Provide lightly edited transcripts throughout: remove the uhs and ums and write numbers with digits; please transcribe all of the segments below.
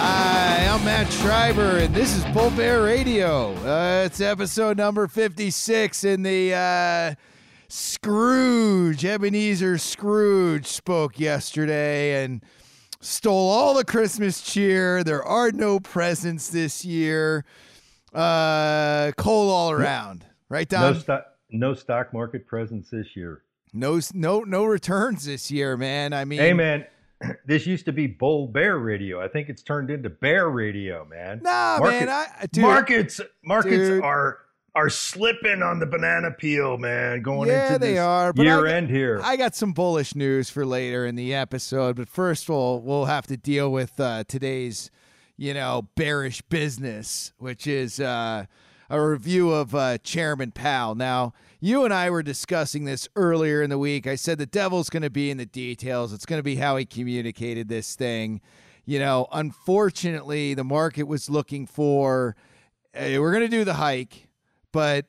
Hi, I'm Matt Schreiber, and this is Bull Bear Radio. It's episode number 56 in the Scrooge, Ebenezer Scrooge spoke yesterday and stole all the Christmas cheer. There are no presents this year. Coal all around, right, Don? No stock market presents this year. No returns this year, man. I mean, hey, man. This used to be Bull Bear Radio. I think it's turned into Bear Radio, man. No, man. Markets are slipping on the banana peel, man, going into this year-end here. I got some bullish news for later in the episode, but first we'll have to deal with today's, bearish business, which is a review of Chairman Powell. Now, you and I were discussing this earlier in the week. I said the devil's going to be in the details. It's going to be how he communicated this thing. Unfortunately, the market was looking for, hey, we're going to do the hike. But,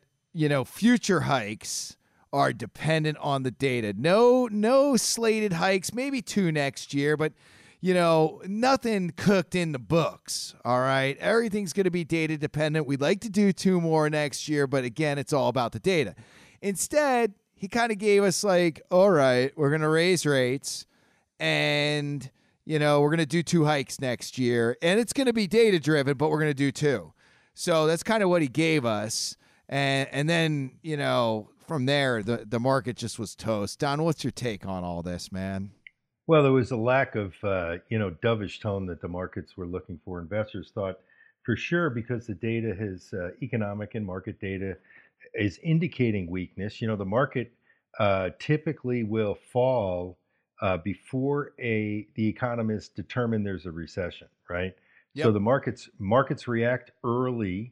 future hikes are dependent on the data. No slated hikes, maybe two next year, but, nothing cooked in the books. All right. Everything's going to be data dependent. We'd like to do two more next year, but again, it's all about the data. Instead, he kind of gave us like, all right, we're going to raise rates and, we're going to do two hikes next year, and it's going to be data driven, but we're going to do two. So that's kind of what he gave us. And then, from there, the market just was toast. Don, what's your take on all this, man? Well, there was a lack of, dovish tone that the markets were looking for. Investors thought for sure because the data has economic and market data is indicating weakness. The market typically will fall before the economists determine there's a recession, right? Yep. So the markets react early.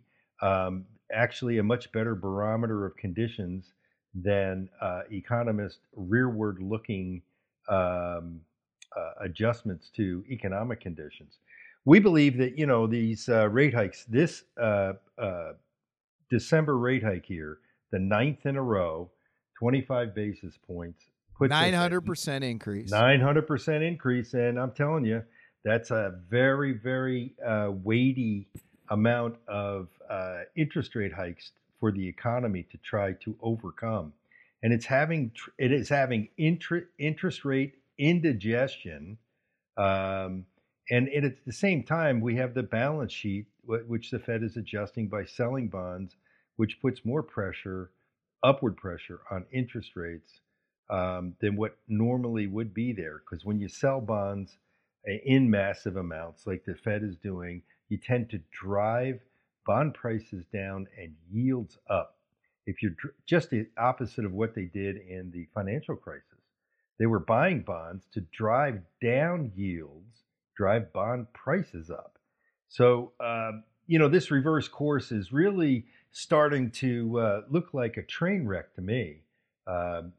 Actually a much better barometer of conditions than economist rearward-looking adjustments to economic conditions. We believe that, these rate hikes, this December rate hike here, the ninth in a row, 25 basis points. 900% increase. 900% increase, and I'm telling you, that's a very, very weighty amount of interest rate hikes for the economy to try to overcome, and it is having interest rate indigestion, and at the same time we have the balance sheet which the Fed is adjusting by selling bonds, which puts more pressure, upward pressure on interest rates than what normally would be there. Because when you sell bonds in massive amounts, like the Fed is doing, you tend to drive bond prices down and yields up. If you're just the opposite of what they did in the financial crisis, they were buying bonds to drive down yields, drive bond prices up. So, this reverse course is really starting to look like a train wreck to me. We're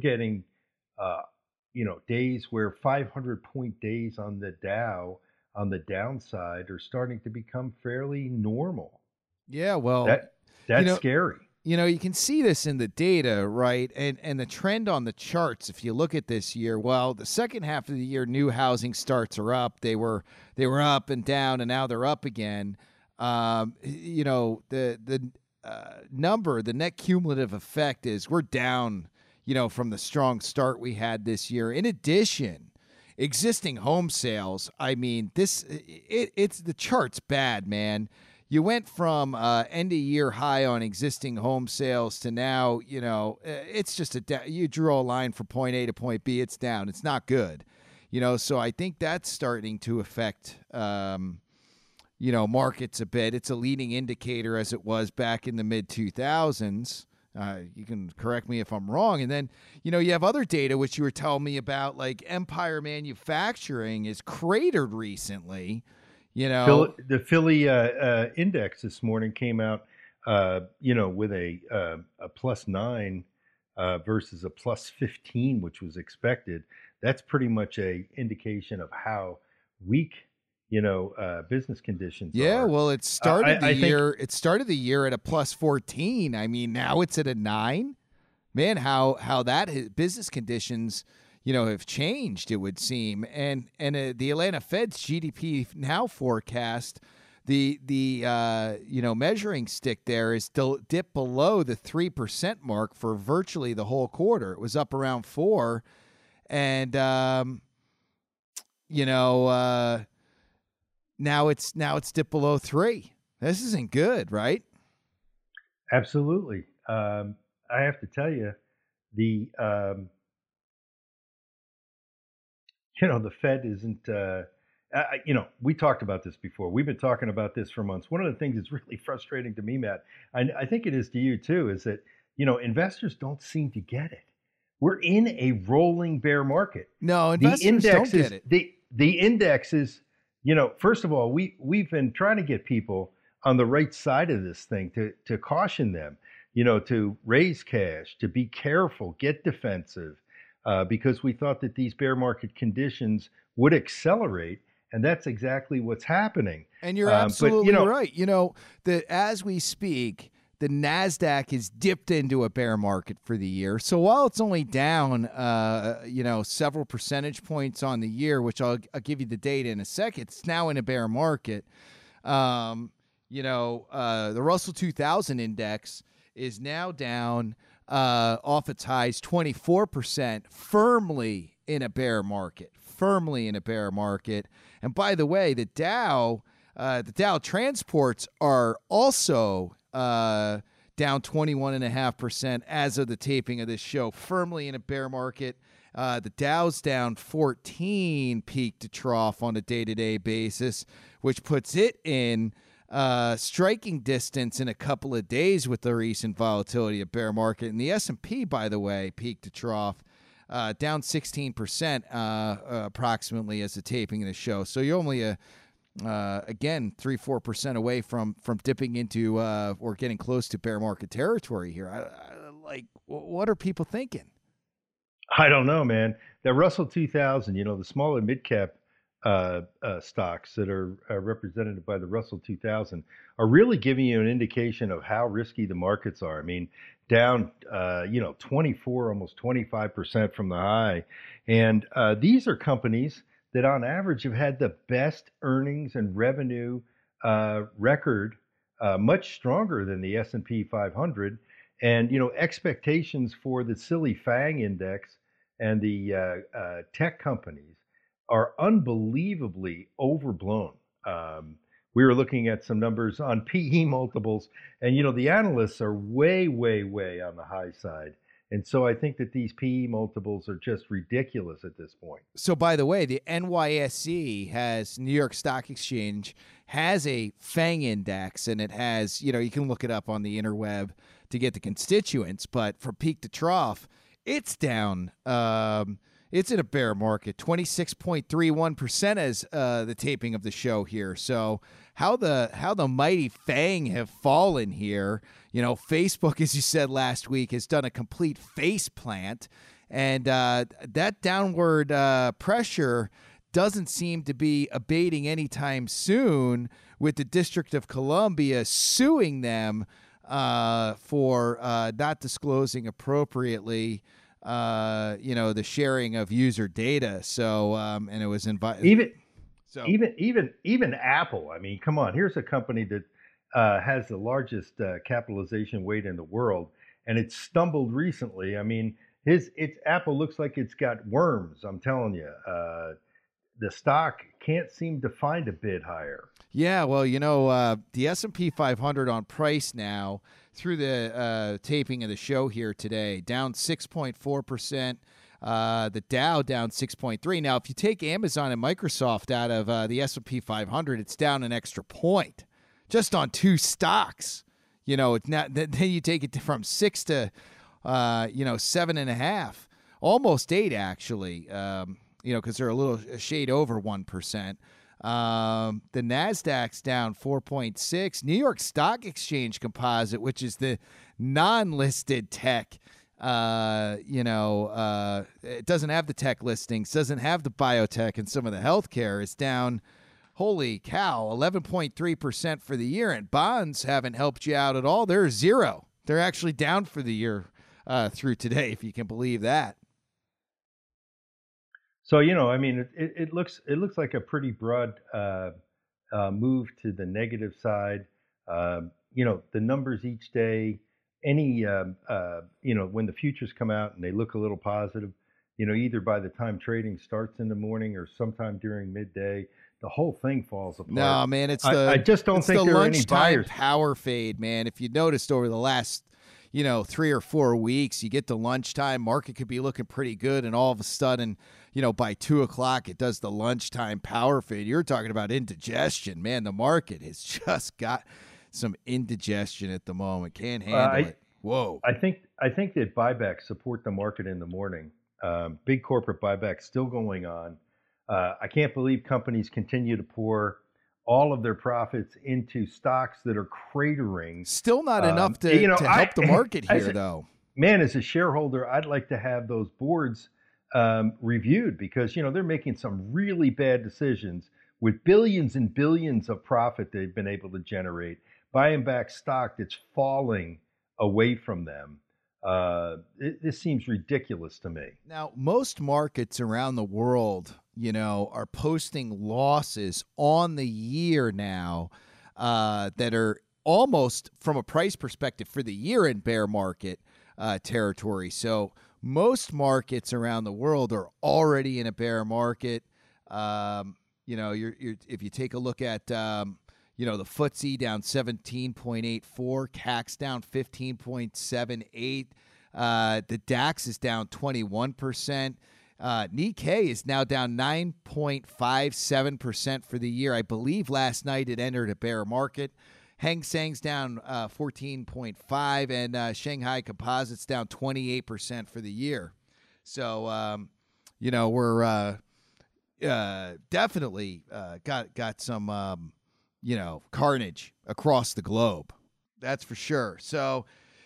getting, days where 500-point days on the Dow on the downside are starting to become fairly normal. Yeah, well, that's scary. You can see this in the data, right? And the trend on the charts, if you look at this year, well, the second half of the year, new housing starts are up. They were up and down, and now they're up again. The number, the net cumulative effect is we're down, from the strong start we had this year. In addition, existing home sales, I mean, it's the chart's bad, man. You went from end-of-year high on existing home sales to now, it's just you draw a line from point A to point B, it's down. It's not good. So I think that's starting to affect, markets a bit. It's a leading indicator as it was back in the mid-2000s. You can correct me if I'm wrong. And then, you know, you have other data, which you were telling me about, like Empire Manufacturing is cratered recently. You know, the Philly index this morning came out, you know, with a +9 versus a +15, which was expected. That's pretty much a indication of how weak, you know, business conditions. Yeah, are. Well, it started It started the year at a +14. I mean, now it's at a 9. Man, how that business conditions, you know, have changed, it would seem. And the Atlanta Fed's GDP now forecast, the you know, measuring stick there is to dip below the 3% mark for virtually the whole quarter. It was up around 4, and you know. Now it's dipped below 3. This isn't good, right? Absolutely. I have to tell you, the Fed isn't. You know, we talked about this before. We've been talking about this for months. One of the things that's really frustrating to me, Matt, and I think it is to you too, is that, you know, investors don't seem to get it. We're in a rolling bear market. No, investors don't get it. The index is. You know, first of all, we've been trying to get people on the right side of this thing to caution them, you know, to raise cash, to be careful, get defensive, because we thought that these bear market conditions would accelerate. And that's exactly what's happening. And you're absolutely right. You know, that as we speak, the NASDAQ is dipped into a bear market for the year. So while it's only down, you know, several percentage points on the year, which I'll give you the data in a second, it's now in a bear market. You know, the Russell 2000 index is now down off its highs 24%, firmly in a bear market, And by the way, the Dow transports are also down 21.5% as of the taping of this show, firmly in a bear market. The Dow's down 14 peak to trough on a day-to-day basis, which puts it in striking distance in a couple of days with the recent volatility of bear market. And the S&P, by the way, peak to trough, down 16% approximately as the taping of the show. So you're only a 3-4% away from dipping into or getting close to bear market territory here. What are people thinking? I don't know, man. That Russell 2000, you know, the small and mid cap stocks that are represented by the Russell 2000 are really giving you an indication of how risky the markets are. I mean, down, 24, almost 25% from the high, and these are companies that on average have had the best earnings and revenue record, much stronger than the S&P 500. And, you know, expectations for the silly FAANG index and the tech companies are unbelievably overblown. We were looking at some numbers on PE multiples, and, you know, the analysts are way, way, way on the high side. And so I think that these PE multiples are just ridiculous at this point. So, by the way, the NYSE has, New York Stock Exchange, has a FAANG index, and it has, you know, you can look it up on the interweb to get the constituents, but from peak to trough, it's down. It's in a bear market, 26.31% as the taping of the show here. So how the mighty FAANG have fallen here. You know, Facebook, as you said last week, has done a complete face plant, and that downward pressure doesn't seem to be abating anytime soon, with the District of Columbia suing them for not disclosing appropriately the sharing of user data. So, and it was invited. Even Apple. I mean, come on, here's a company that has the largest capitalization weight in the world, and it's stumbled recently. I mean, Apple looks like it's got worms. I'm telling you, the stock can't seem to find a bid higher. Yeah, well, you know, the S&P 500 on price now, through the taping of the show here today, down 6.4%. The Dow down 6.3%. Now, if you take Amazon and Microsoft out of the S&P 500, it's down an extra point just on two stocks. You know, it's not. Then you take it from 6 to, 7.5, almost 8 actually. Because they're a shade over 1%. The NASDAQ's down 4.6. New York Stock Exchange Composite, which is the non-listed tech. It doesn't have the tech listings, doesn't have the biotech and some of the healthcare. It's down, holy cow, 11.3% for the year. And bonds haven't helped you out at all. They're zero. They're actually down for the year through today, if you can believe that. So, it looks like a pretty broad move to the negative side. The numbers each day. When the futures come out and they look a little positive, either by the time trading starts in the morning or sometime during midday, the whole thing falls apart. No, man, I just don't think there are any buyers. It's the lunchtime power fade, man. If you noticed over the last, 3 or 4 weeks, you get to lunchtime, market could be looking pretty good, and all of a sudden, by 2 o'clock, it does the lunchtime power fade. You're talking about indigestion, man. The market has just got some indigestion at the moment. Can't handle it. Whoa. I think that buybacks support the market in the morning. Big corporate buybacks still going on. I can't believe companies continue to pour all of their profits into stocks that are cratering. Still not enough to help the market here, though. Man, as a shareholder, I'd like to have those boards reviewed because, they're making some really bad decisions with billions and billions of profit they've been able to generate, buying back stock that's falling away from them. This seems ridiculous to me. Now, most markets around the world, are posting losses on the year now that are almost, from a price perspective, for the year in bear market territory. So most markets around the world are already in a bear market. If you take a look at, the FTSE down 17.84, CAC's down 15.78, the DAX is down 21%, Nikkei is now down 9.57% for the year. I believe last night it entered a bear market. Hang Seng's down 14.5%, and Shanghai Composite's down 28% for the year. So, we're... definitely got some carnage across the globe. That's for sure. So,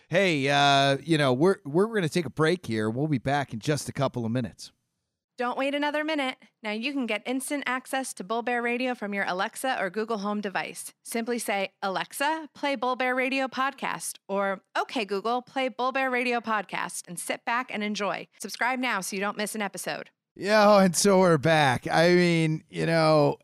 hey, we're going to take a break here. We'll be back in just a couple of minutes. Don't wait another minute. Now you can get instant access to Bull Bear Radio from your Alexa or Google Home device. Simply say, Alexa, play Bull Bear Radio podcast, or okay, Google, play Bull Bear Radio podcast, and sit back and enjoy. Subscribe now so you don't miss an episode. Yeah, and so we're back. I mean,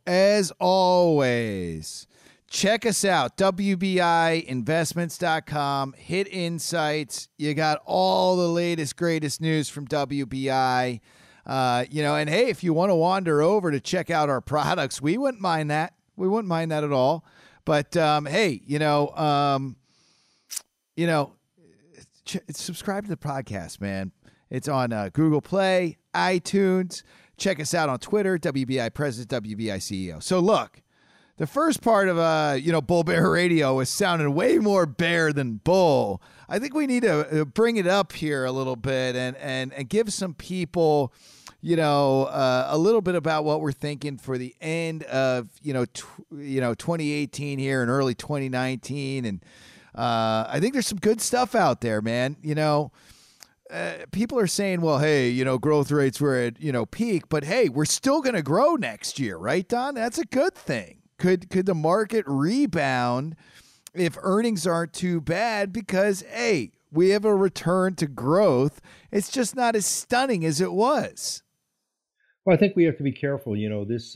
as always, check us out, WBIinvestments.com, hit insights. You got all the latest, greatest news from WBI. And hey, if you want to wander over to check out our products, we wouldn't mind that. We wouldn't mind that at all. But hey, subscribe to the podcast, man. It's on Google Play, iTunes. Check us out on Twitter, WBI President, WBI CEO. So look, the first part of Bull Bear Radio is sounding way more bear than bull. I think we need to bring it up here a little bit and give some people, a little bit about what we're thinking for the end of 2018 here and early 2019. And I think there's some good stuff out there, man. People are saying, well, hey, growth rates were at, peak, but hey, we're still going to grow next year. Right, Don? That's a good thing. Could the market rebound if earnings aren't too bad? Because, hey, we have a return to growth. It's just not as stunning as it was. Well, I think we have to be careful. This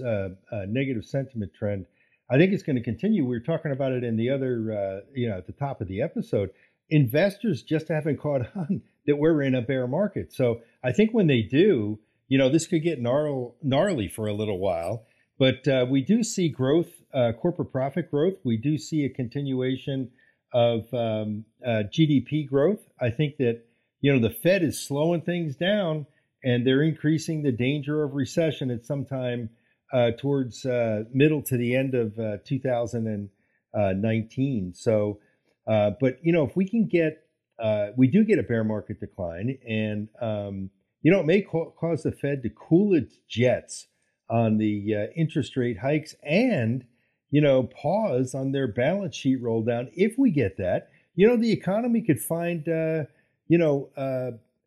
negative sentiment trend, I think it's going to continue. We were talking about it in the other, at the top of the episode. Investors just haven't caught on that we're in a bear market. So I think when they do, this could get gnarly for a little while. But we do see growth, corporate profit growth. We do see a continuation of GDP growth. I think that, the Fed is slowing things down and they're increasing the danger of recession at some time towards middle to the end of 2019. So But, you know, if we can get, we do get a bear market decline, and, you know, it may cause the Fed to cool its jets on the interest rate hikes and, you know, pause on their balance sheet roll down. If we get that, you know, the economy could find, you know,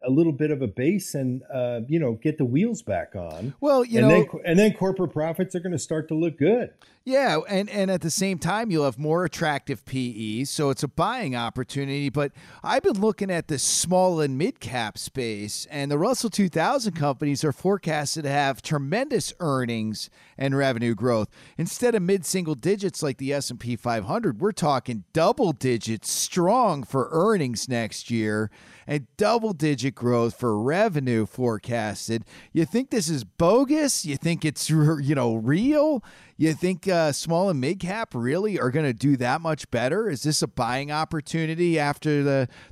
a little bit of a base and, you know, get the wheels back on. Well, you know, and then corporate profits are going to start to look good. Yeah. And at the same time, you'll have more attractive PE. So it's a buying opportunity. But I've been looking at the small and mid cap space, and the Russell 2000 companies are forecasted to have tremendous earnings and revenue growth. Instead of mid single digits like the S&P 500, we're talking double digits strong for earnings next year and double digit growth for revenue forecasted. You think this is bogus? You think it's, you know, real? You think small and mid cap really are going to do that much better? Is this a buying opportunity after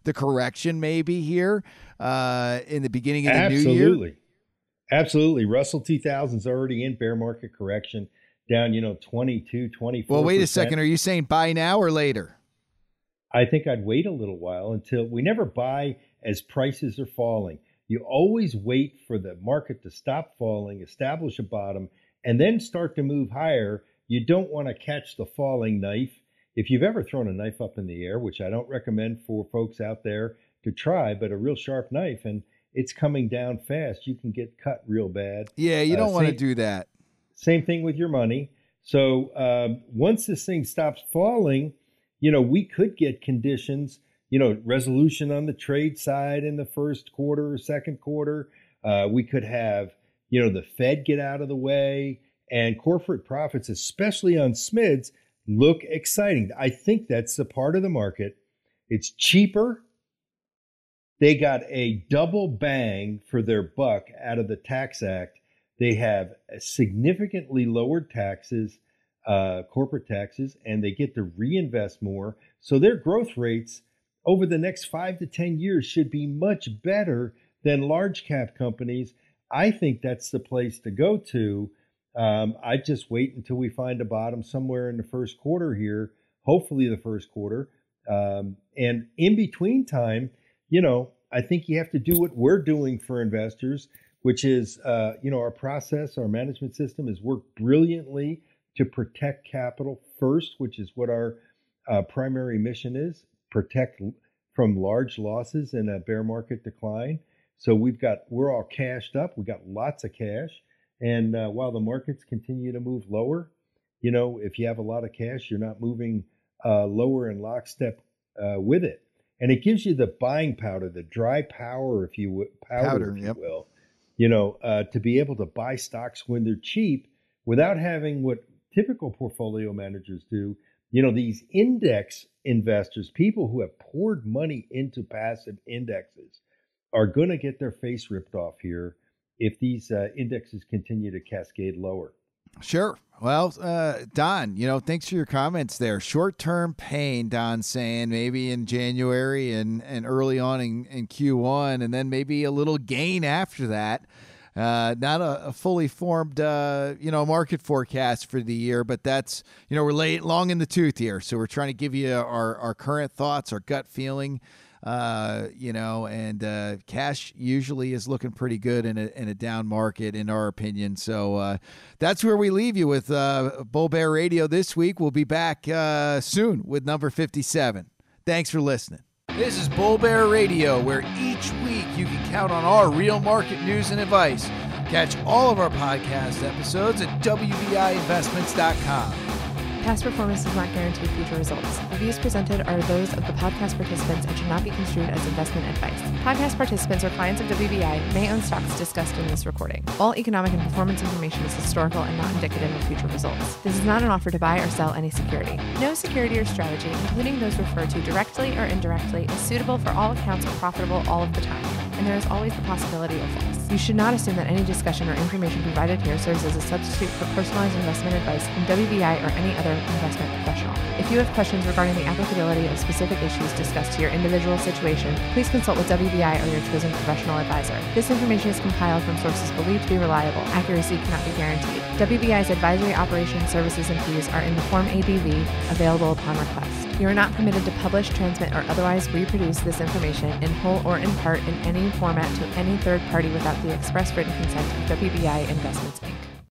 the correction maybe here in the beginning of the new year? Absolutely. Absolutely. Russell 2000 is already in bear market correction, down, you know, 22, 24%. Well, wait a second. Are you saying buy now or later? I think I'd wait a little while. Until we never buy as prices are falling. You always wait for the market to stop falling, establish a bottom, and then start to move higher. You don't want to catch the falling knife. If you've ever thrown a knife up in the air, which I don't recommend for folks out there to try, but a real sharp knife, and it's coming down fast, you can get cut real bad. Yeah, you don't want to do that. Same thing with your money. So once this thing stops falling, you know, we could get conditions, you know, resolution on the trade side in the first quarter or second quarter. We could have, you know, the Fed get out of the way, and corporate profits, especially on SMIDs, look exciting. I think that's the part of the market. It's cheaper. They got a double bang for their buck out of the Tax Act. They have significantly lowered taxes, corporate taxes, and they get to reinvest more. So their growth rates over the next 5 to 10 years should be much better than large cap companies. I think that's the place to go to. I just wait until we find a bottom somewhere in the first quarter here, hopefully the first quarter. And in between time, you know, I think you have to do what we're doing for investors, which is, you know, our process, our management system has worked brilliantly to protect capital first, which is what our primary mission is, protect from large losses in a bear market decline. So we're all cashed up. We got lots of cash. And while the markets continue to move lower, you know, if you have a lot of cash, you're not moving lower in lockstep with it. And it gives you the buying powder, the dry power, if you will, you know, to be able to buy stocks when they're cheap without having what typical portfolio managers do. You know, these index investors, people who have poured money into passive indexes, are going to get their face ripped off here if these indexes continue to cascade lower. Sure. Well, Don, you know, thanks for your comments there. Short-term pain, Don saying maybe in January and early on in Q1, and then maybe a little gain after that. Not a fully formed, you know, market forecast for the year, but that's, you know, we're late, long in the tooth here. So we're trying to give you our current thoughts, our gut feeling. You know, and cash usually is looking pretty good in a down market, in our opinion. So that's where we leave you with Bull Bear Radio this week. We'll be back soon with number 57. Thanks for listening. This is Bull Bear Radio, where each week you can count on our real market news and advice. Catch all of our podcast episodes at WBIinvestments.com. Past performance does not guarantee future results. The views presented are those of the podcast participants and should not be construed as investment advice. Podcast participants or clients of WBI may own stocks discussed in this recording. All economic and performance information is historical and not indicative of future results. This is not an offer to buy or sell any security. No security or strategy, including those referred to directly or indirectly, is suitable for all accounts or profitable all of the time, and there is always the possibility of loss. You should not assume that any discussion or information provided here serves as a substitute for personalized investment advice from WBI or any other investment professional. If you have questions regarding the applicability of specific issues discussed to your individual situation, please consult with WBI or your chosen professional advisor. This information is compiled from sources believed to be reliable. Accuracy cannot be guaranteed. WBI's advisory operations, services, and fees are in the Form ABV, available upon request. You are not permitted to publish, transmit, or otherwise reproduce this information in whole or in part in any format to any third party without the express written consent of WBI Investments,